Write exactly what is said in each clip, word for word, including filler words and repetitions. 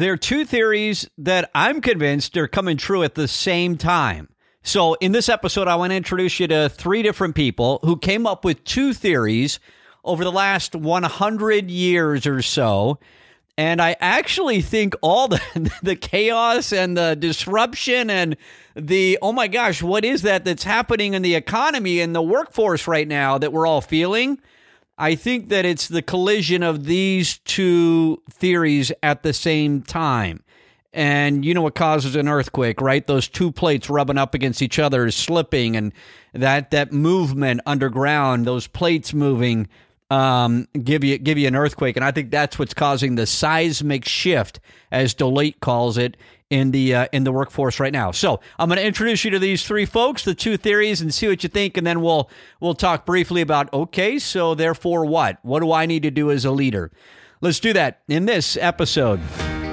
There are two theories that I'm convinced are coming true at the same time. So in this episode, I want to introduce you to three different people who came up with two theories over the last one hundred years or so. And I actually think all the, the chaos and the disruption and the, oh my gosh, what is that that's happening in the economy and the workforce right now that we're all feeling? I think that it's the collision of these two theories at the same time. And you know what causes an earthquake, right? Those two plates rubbing up against each other is slipping, and that that movement underground, those plates moving, um, give you give you an earthquake. And I think that's what's causing the seismic shift, as Deloitte calls it, in the uh, in the workforce right now. So I'm going to introduce you to these three folks, the two theories, and see what you think, and then we'll we'll talk briefly about okay, so therefore what? What do I need to do as a leader? Let's do that in this episode.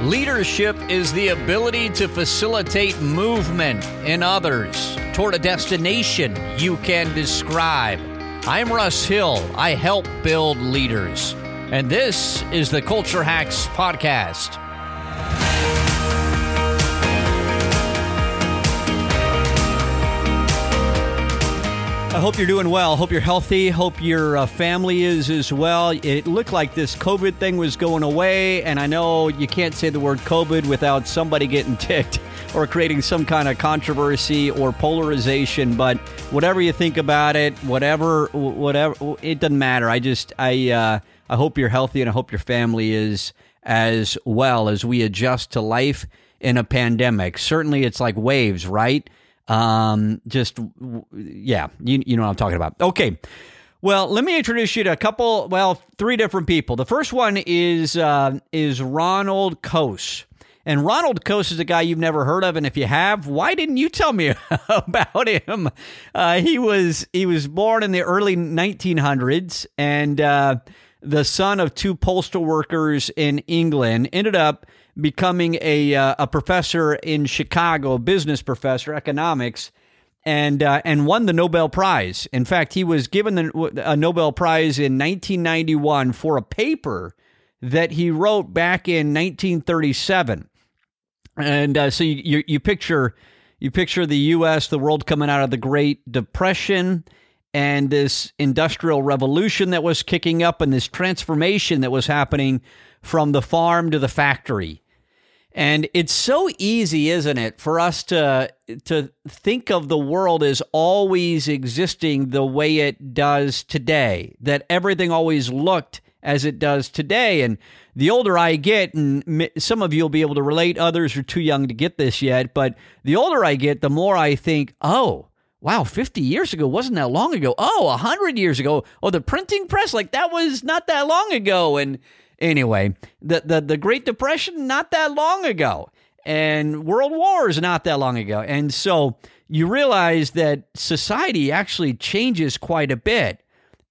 Leadership is the ability to facilitate movement in others toward a destination you can describe. I'm Russ Hill. I help build leaders. And this is the Culture Hacks Podcast. I hope you're doing well. Hope you're healthy. Hope your uh, family is as well. It looked like this COVID thing was going away, and I know you can't say the word COVID without somebody getting ticked or creating some kind of controversy or polarization. But whatever you think about it, whatever, whatever, it doesn't matter. I just, I, uh, I hope you're healthy, and I hope your family is as well as we adjust to life in a pandemic. Certainly, it's like waves, right? Um, just, yeah, you, you know what I'm talking about. Okay. Well, let me introduce you to a couple, well, three different people. The first one is, uh, is Ronald Coase. And Ronald Coase is a guy you've never heard of. And if you have, why didn't you tell me about him? Uh, he was, he was born in the early nineteen hundreds and, uh, the son of two postal workers in England, ended up becoming a uh, a professor in Chicago, business professor, economics, and uh, and won the Nobel Prize. In fact, he was given the, a Nobel Prize in nineteen ninety-one for a paper that he wrote back in nineteen thirty-seven. And uh, so you, you you picture you picture the U S, the world coming out of the Great Depression, and this industrial revolution that was kicking up, and this transformation that was happening from the farm to the factory. And it's so easy, isn't it, for us to to think of the world as always existing the way it does today, that everything always looked as it does today. And the older I get, and some of you will be able to relate, others are too young to get this yet, but the older I get, the more I think, oh, wow, fifty years ago wasn't that long ago. Oh, one hundred years ago. Oh, the printing press, like that was not that long ago. And anyway, the, the, the Great Depression, not that long ago. And World Wars, not that long ago. And so you realize that society actually changes quite a bit.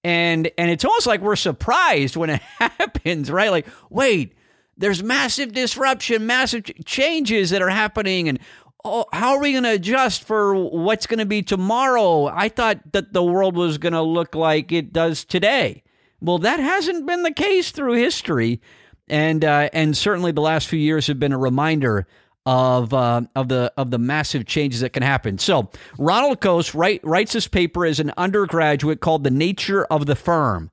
And and it's almost like we're surprised when it happens, right? Like, wait, there's massive disruption, massive ch- changes that are happening. And oh, how are we going to adjust for what's going to be tomorrow? I thought that the world was going to look like it does today. Well, that hasn't been the case through history, and uh, and certainly the last few years have been a reminder of uh, of the of the massive changes that can happen. So Ronald Coase write, writes this paper as an undergraduate called "The Nature of the Firm,"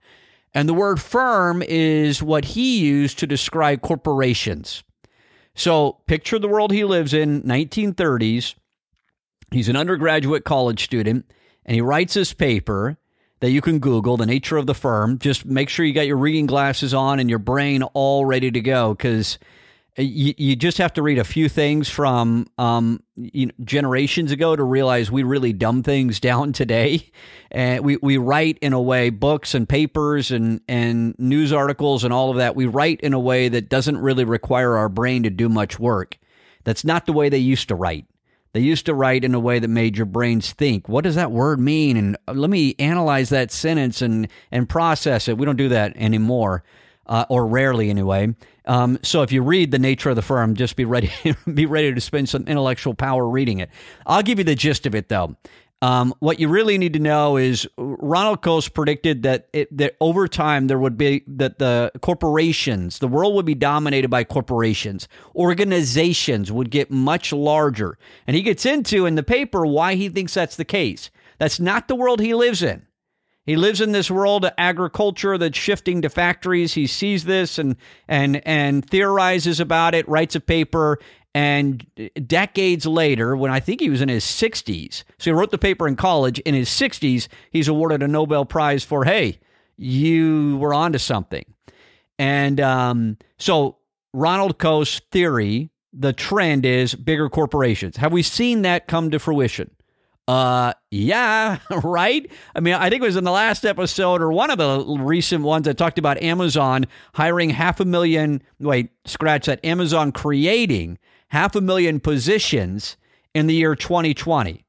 and the word "firm" is what he used to describe corporations. So picture the world he lives in, nineteen thirties. He's an undergraduate college student, and he writes this paper that you can Google, The Nature of the Firm. Just make sure you got your reading glasses on and your brain all ready to go, because you, you just have to read a few things from um, you know, generations ago to realize we really dumb things down today. And we, we write in a way, books and papers and, and news articles and all of that, we write in a way that doesn't really require our brain to do much work. That's not the way they used to write. They used to write in a way that made your brains think, what does that word mean? And let me analyze that sentence and and process it. We don't do that anymore, uh, or rarely anyway. Um, so if you read The Nature of the Firm, just be ready, be ready to spend some intellectual power reading it. I'll give you the gist of it, though. Um, what you really need to know is Ronald Coase predicted that, it, that over time there would be that the corporations, the world would be dominated by corporations. Organizations would get much larger. And he gets into in the paper why he thinks that's the case. That's not the world he lives in. He lives in this world of agriculture that's shifting to factories. He sees this and and and theorizes about it, writes a paper. And decades later, when I think he was in his sixties, so he wrote the paper in college, in his sixties, he's awarded a Nobel Prize for, hey, you were onto something. And um, so Ronald Coase theory, the trend is bigger corporations. Have we seen that come to fruition? Uh, yeah, right. I mean, I think it was in the last episode or one of the recent ones I talked about Amazon hiring half a million, wait, scratch that, Amazon creating half a million positions in the year twenty twenty.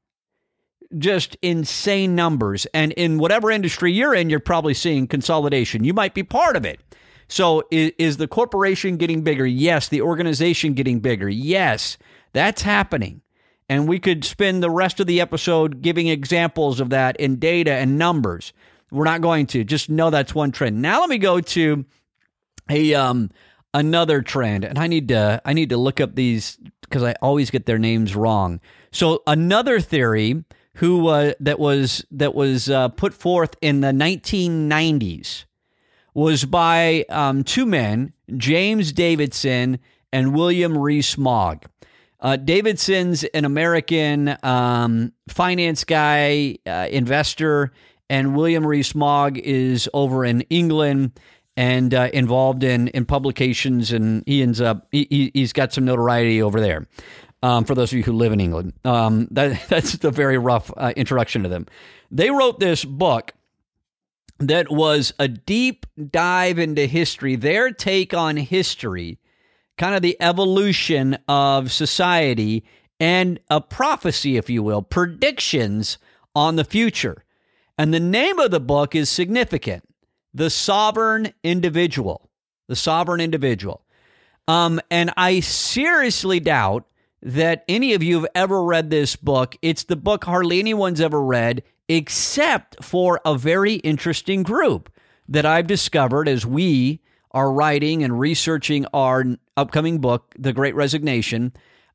Just insane numbers. And in whatever industry you're in, you're probably seeing consolidation. You might be part of it. So is, is the corporation getting bigger? Yes. The organization getting bigger? Yes. That's happening. And we could spend the rest of the episode giving examples of that in data and numbers. We're not going to. Just know that's one trend. Now let me go to a um, another trend, and I need to I need to look up these because I always get their names wrong. So another theory who uh, that was that was uh, put forth in the nineteen nineties was by um, two men, James Davidson and William Rees-Mogg. Uh, Davidson's an American um, finance guy, uh, investor, and William Rees-Mogg is over in England and uh, involved in, in publications, and he ends up he, he's got some notoriety over there. Um, for those of you who live in England, um, that that's a very rough uh, introduction to them. They wrote this book that was a deep dive into history, their take on history. Kind of the evolution of society and a prophecy, if you will, predictions on the future. And the name of the book is significant, The Sovereign Individual, The Sovereign Individual. Um, and I seriously doubt that any of you have ever read this book. It's the book hardly anyone's ever read, except for a very interesting group that I've discovered as we are writing and researching our upcoming book, The Great Resignation.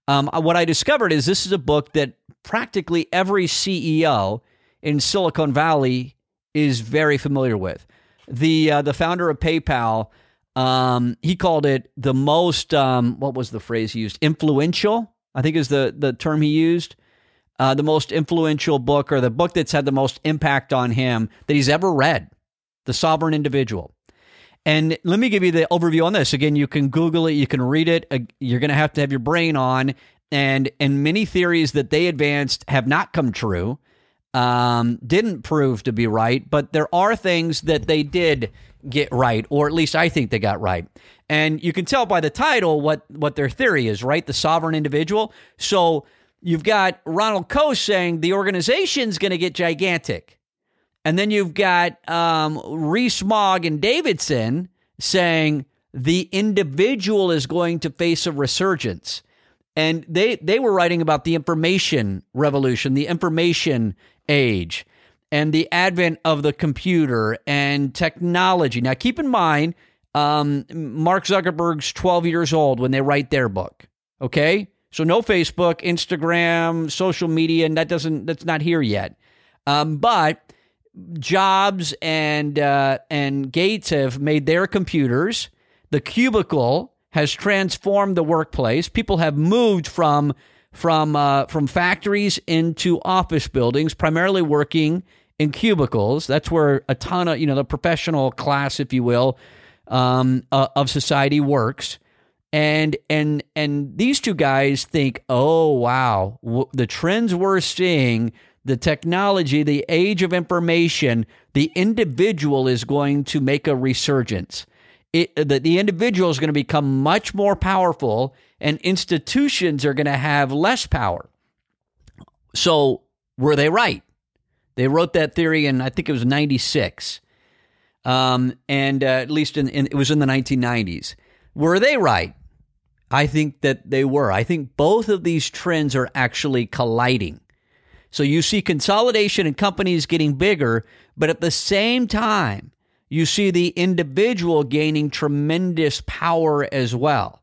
Um, what I discovered is this is a book that practically every C E O in Silicon Valley is very familiar with. The uh, the founder of PayPal, um, he called it the most, um, what was the phrase he used? Influential, I think is the, the term he used. Uh, the most influential book, or the book that's had the most impact on him that he's ever read, The Sovereign Individual. And let me give you the overview on this. Again, you can Google it. You can read it. You're going to have to have your brain on. And and many theories that they advanced have not come true, um, didn't prove to be right. But there are things that they did get right, or at least I think they got right. And you can tell by the title what, what their theory is, right? The Sovereign Individual. So you've got Ronald Coase saying the organization's going to get gigantic. And then you've got um, Rees-Mogg and Davidson saying the individual is going to face a resurgence. And they, they were writing about the information revolution, the information age, and the advent of the computer and technology. Now, keep in mind, um, Mark Zuckerberg's twelve years old when they write their book, okay? So no Facebook, Instagram, social media, and that doesn't that's not here yet. Um, but... Jobs and uh, and Gates have made their computers. The cubicle has transformed the workplace. People have moved from from uh, from factories into office buildings, primarily working in cubicles. That's where a ton of, you know, the professional class, if you will, um, uh, of society works. And and and these two guys think, oh wow, w- the trends we're seeing. The technology, the age of information, the individual is going to make a resurgence. It, the, the individual is going to become much more powerful, and institutions are going to have less power. So were they right? They wrote that theory in, I think it was ninety-six, um, and uh, at least in, in, it was in the nineteen nineties. Were they right? I think that they were. I think both of these trends are actually colliding. So you see consolidation and companies getting bigger, but at the same time, you see the individual gaining tremendous power as well.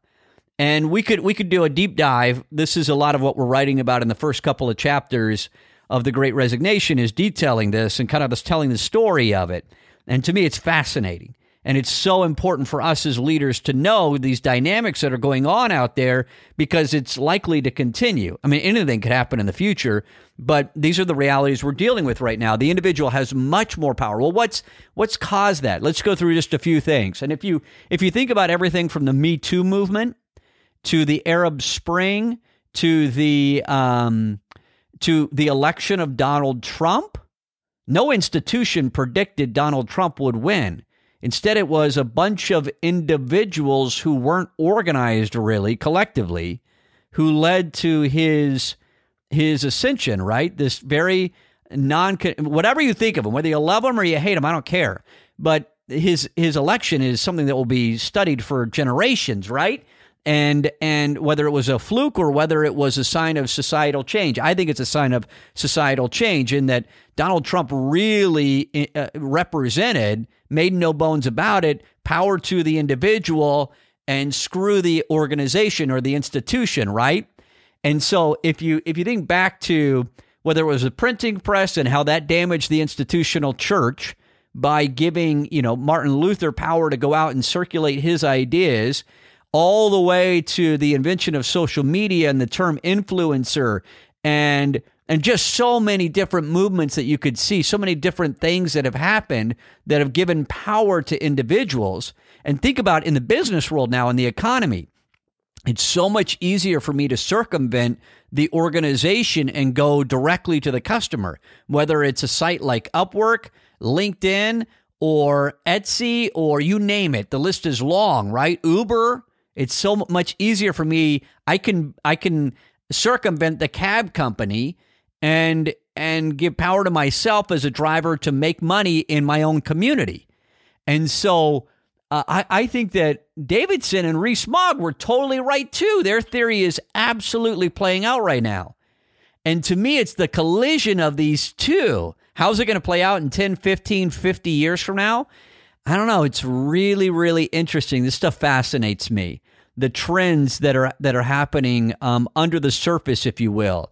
And we could we could do a deep dive. This is a lot of what we're writing about in the first couple of chapters of The Great Resignation, is detailing this and kind of telling the story of it. And to me, it's fascinating. And it's so important for us as leaders to know these dynamics that are going on out there, because it's likely to continue. I mean, anything could happen in the future, but these are the realities we're dealing with right now. The individual has much more power. Well, what's what's caused that? Let's go through just a few things. And if you if you think about everything from the Me Too movement to the Arab Spring to the um, to the election of Donald Trump, no institution predicted Donald Trump would win. Instead, it was a bunch of individuals who weren't organized really collectively who led to his his ascension, right? This very non, whatever you think of him, whether you love him or you hate him, I don't care. But his his election is something that will be studied for generations, right? And and whether it was a fluke or whether it was a sign of societal change, I think it's a sign of societal change in that Donald Trump really uh, represented, made no bones about it, power to the individual and screw the organization or the institution, right? And so if you if you think back to whether it was the printing press and how that damaged the institutional church by giving, you know, Martin Luther power to go out and circulate his ideas, all the way to the invention of social media and the term influencer and and just so many different movements that you could see, so many different things that have happened that have given power to individuals. And think about in the business world now, in the economy, it's so much easier for me to circumvent the organization and go directly to the customer, whether it's a site like Upwork, LinkedIn, or Etsy, or you name it. The list is long, right? Uber. It's so much easier for me. I can I can circumvent the cab company and and give power to myself as a driver to make money in my own community. And so uh, I, I think that Davidson and Rees-Mogg were totally right, too. Their theory is absolutely playing out right now. And to me, it's the collision of these two. How's it going to play out in ten, fifteen, fifty years from now? I don't know. It's really, really interesting. This stuff fascinates me. The trends that are that are happening um, under the surface, if you will.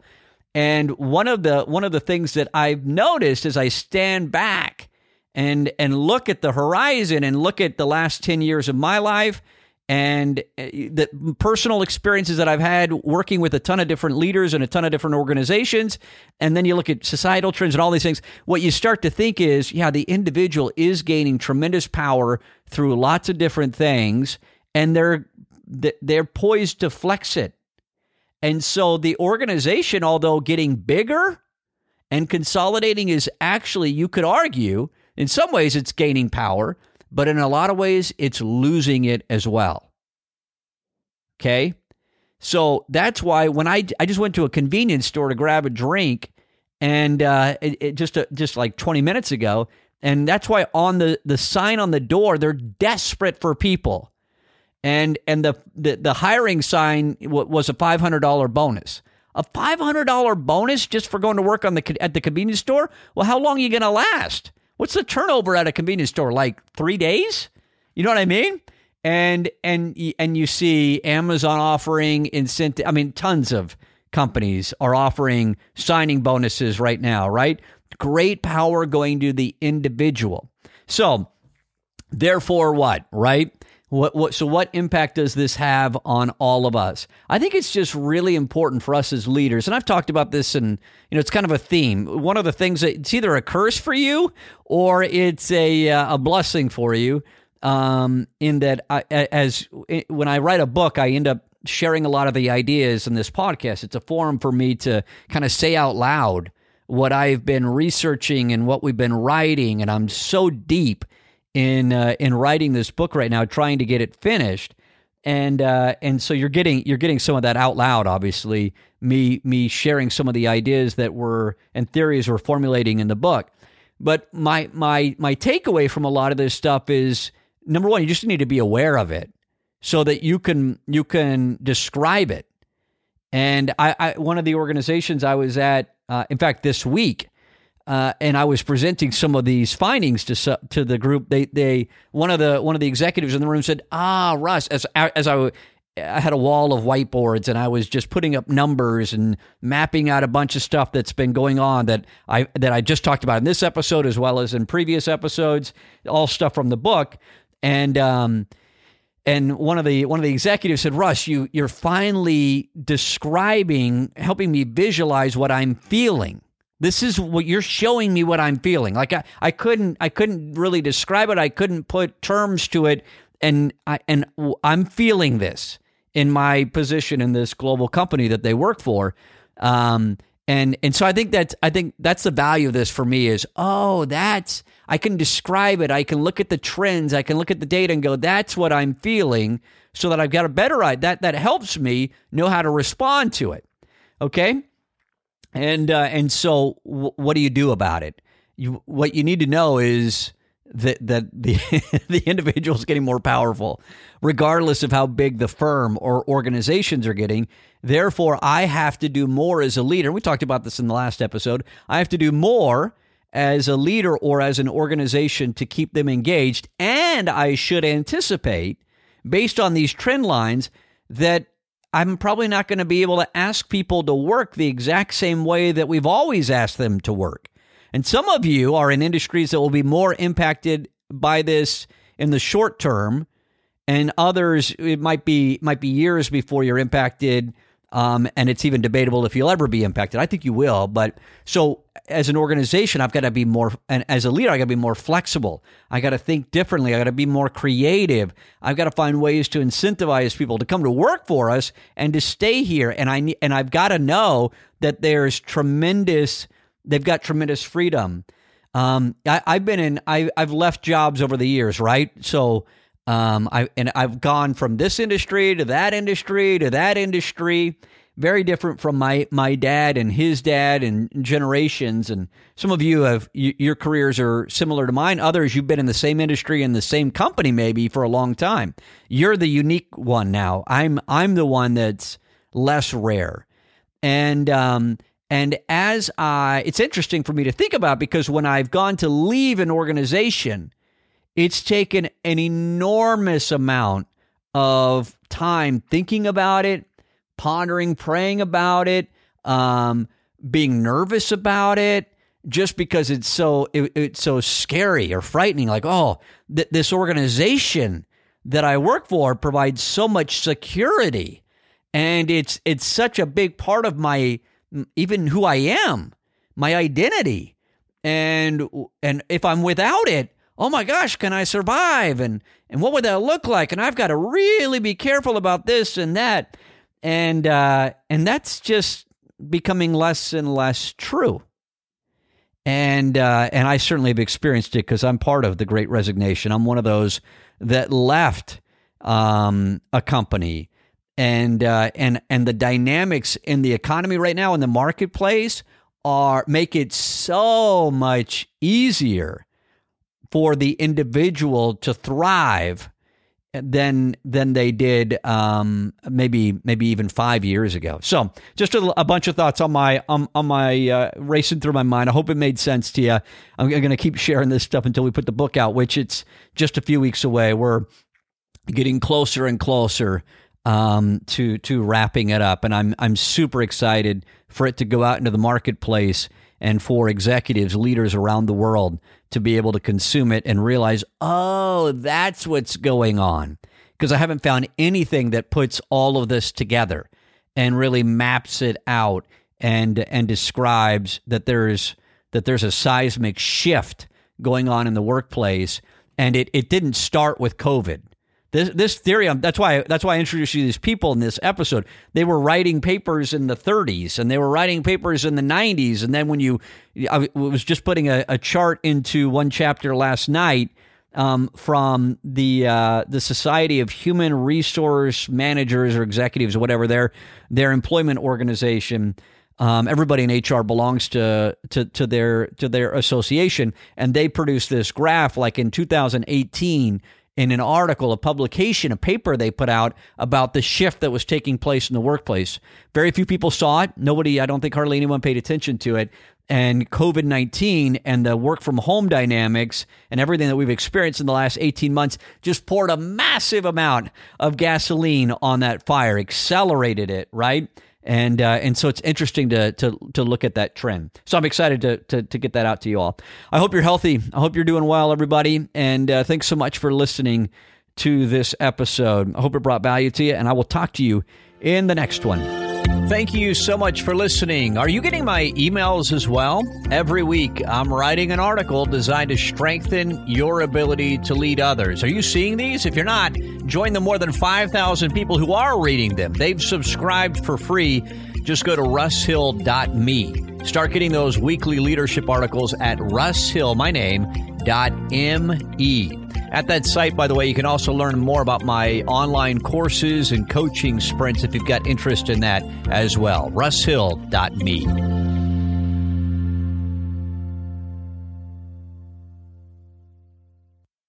And one of the one of the things that I've noticed as I stand back and and look at the horizon and look at the last ten years of my life and the personal experiences that I've had working with a ton of different leaders and a ton of different organizations, and then you look at societal trends and all these things, what you start to think is, yeah, the individual is gaining tremendous power through lots of different things, and they're they're poised to flex it. And so the organization, although getting bigger and consolidating, is actually, you could argue, in some ways it's gaining power, but in a lot of ways, it's losing it as well. Okay? So that's why when I, I just went to a convenience store to grab a drink, and uh, it, it just uh, just like twenty minutes ago, and that's why on the, the sign on the door, they're desperate for people. And and the, the, the hiring sign w- was a five hundred dollars bonus. A five hundred dollars bonus just for going to work on the at the convenience store? Well, how long are you going to last? What's the turnover at a convenience store? Like three days? You know what I mean? And and and you see Amazon offering incentive. I mean, tons of companies are offering signing bonuses right now, right? Great power going to the individual. So, therefore, what, right? What, what, so what impact does this have on all of us? I think it's just really important for us as leaders. And I've talked about this, and you know, it's kind of a theme. One of the things that it's either a curse for you or it's a uh, a blessing for you. Um, in that, I, as when I write a book, I end up sharing a lot of the ideas in this podcast. It's a forum for me to kind of say out loud what I've been researching and what we've been writing, and I'm so deep in uh, in writing this book right now, trying to get it finished, and uh, and so you're getting you're getting some of that out loud. Obviously, me me sharing some of the ideas that were and theories we're formulating in the book. But my my my takeaway from a lot of this stuff is, number one, you just need to be aware of it so that you can you can describe it And I, I one of the organizations I was at, uh, in fact, this week, uh, and I was presenting some of these findings to to the group. They they one of the one of the executives in the room said, "Ah, Russ," as as I I had a wall of whiteboards and I was just putting up numbers and mapping out a bunch of stuff that's been going on that I that I just talked about in this episode as well as in previous episodes, all stuff from the book. And um, and one of the one of the executives said, "Russ, you you're finally describing, helping me visualize what I'm feeling. This is what you're showing me what I'm feeling. Like I, I couldn't I couldn't really describe it. I couldn't put terms to it, and I and I'm feeling this in my position in this global company that they work for." Um, and and so I think that's, I think that's the value of this for me is, oh, that's, I can describe it. I can look at the trends. I can look at the data and go, that's what I'm feeling, so that I've got a better idea. That, that helps me know how to respond to it, okay? And, uh, and so w- what do you do about it? You, what you need to know is that that the the individual is getting more powerful, regardless of how big the firm or organizations are getting. Therefore, I have to do more as a leader. We talked about this in the last episode. I have to do more as a leader or as an organization to keep them engaged. And I should anticipate, based on these trend lines, that I'm probably not going to be able to ask people to work the exact same way that we've always asked them to work. And some of you are in industries that will be more impacted by this in the short term, and others, it might be might be years before you're impacted, um, and it's even debatable if you'll ever be impacted. I think you will, but so as an organization, I've got to be more, and as a leader, I've got to be more flexible. I've got to think differently. I've got to be more creative. I've got to find ways to incentivize people to come to work for us and to stay here, and, I, and I've got to know that there's tremendous... They've got tremendous freedom. Um, I, I've been in. I, I've left jobs over the years, right? So, um, I and I've gone from this industry to that industry to that industry. Very different from my my dad and his dad and generations. And some of you have you, your careers are similar to mine. Others, you've been in the same industry and the same company maybe for a long time. You're the unique one now. I'm I'm the one that's less rare, and. Um, And as I, it's interesting for me to think about, because when I've gone to leave an organization, it's taken an enormous amount of time thinking about it, pondering, praying about it, um, being nervous about it, just because it's so it, it's so scary or frightening. Like, oh, th- this organization that I work for provides so much security, and it's it's such a big part of my. Even who I am, my identity, and and if I'm without it, oh my gosh, can I survive? And and what would that look like? And I've got to really be careful about this and that, and uh, and that's just becoming less and less true. And uh, and I certainly have experienced it, because I'm part of the Great Resignation. I'm one of those that left um, a company. And uh, and and the dynamics in the economy right now in the marketplace are make it so much easier for the individual to thrive than than they did um, maybe maybe even five years ago. So just a, a bunch of thoughts on my on, on my uh, racing through my mind. I hope it made sense to you. I'm, I'm going to keep sharing this stuff until we put the book out, which it's just a few weeks away. We're getting closer and closer. Um, to to wrapping it up, and I'm I'm super excited for it to go out into the marketplace and for executives, leaders around the world to be able to consume it and realize, oh, that's what's going on, because I haven't found anything that puts all of this together and really maps it out and and describes that there's that there's a seismic shift going on in the workplace, and it it didn't start with COVID. This this theory, that's why that's why I introduced you to these people in this episode. They were writing papers in the thirties, and they were writing papers in the nineties. And then when you, I was just putting a, a chart into one chapter last night um, from the uh, the Society of Human Resource Managers or Executives or whatever their their employment organization. Um, everybody in H R belongs to, to to their to their association, and they produced this graph. Like in two thousand eighteen. in an article, a publication, a paper they put out about the shift that was taking place in the workplace. Very few people saw it. Nobody, I don't think hardly anyone paid attention to it. And COVID nineteen and the work from home dynamics and everything that we've experienced in the last eighteen months just poured a massive amount of gasoline on that fire, accelerated it, right? And uh, and so it's interesting to to to look at that trend. So I'm excited to, to to get that out to you all. I hope you're healthy. I hope you're doing well, everybody. And uh, thanks so much for listening to this episode. I hope it brought value to you, and I will talk to you in the next one. Thank you so much for listening. Are you getting my emails as well? Every week, I'm writing an article designed to strengthen your ability to lead others. Are you seeing these? If you're not, join the more than five thousand people who are reading them. They've subscribed for free. Just go to Russ Hill dot me. Start getting those weekly leadership articles at Russ Hill, my name, dot M E. At that site, by the way, you can also learn more about my online courses and coaching sprints if you've got interest in that as well. Russ Hill dot me.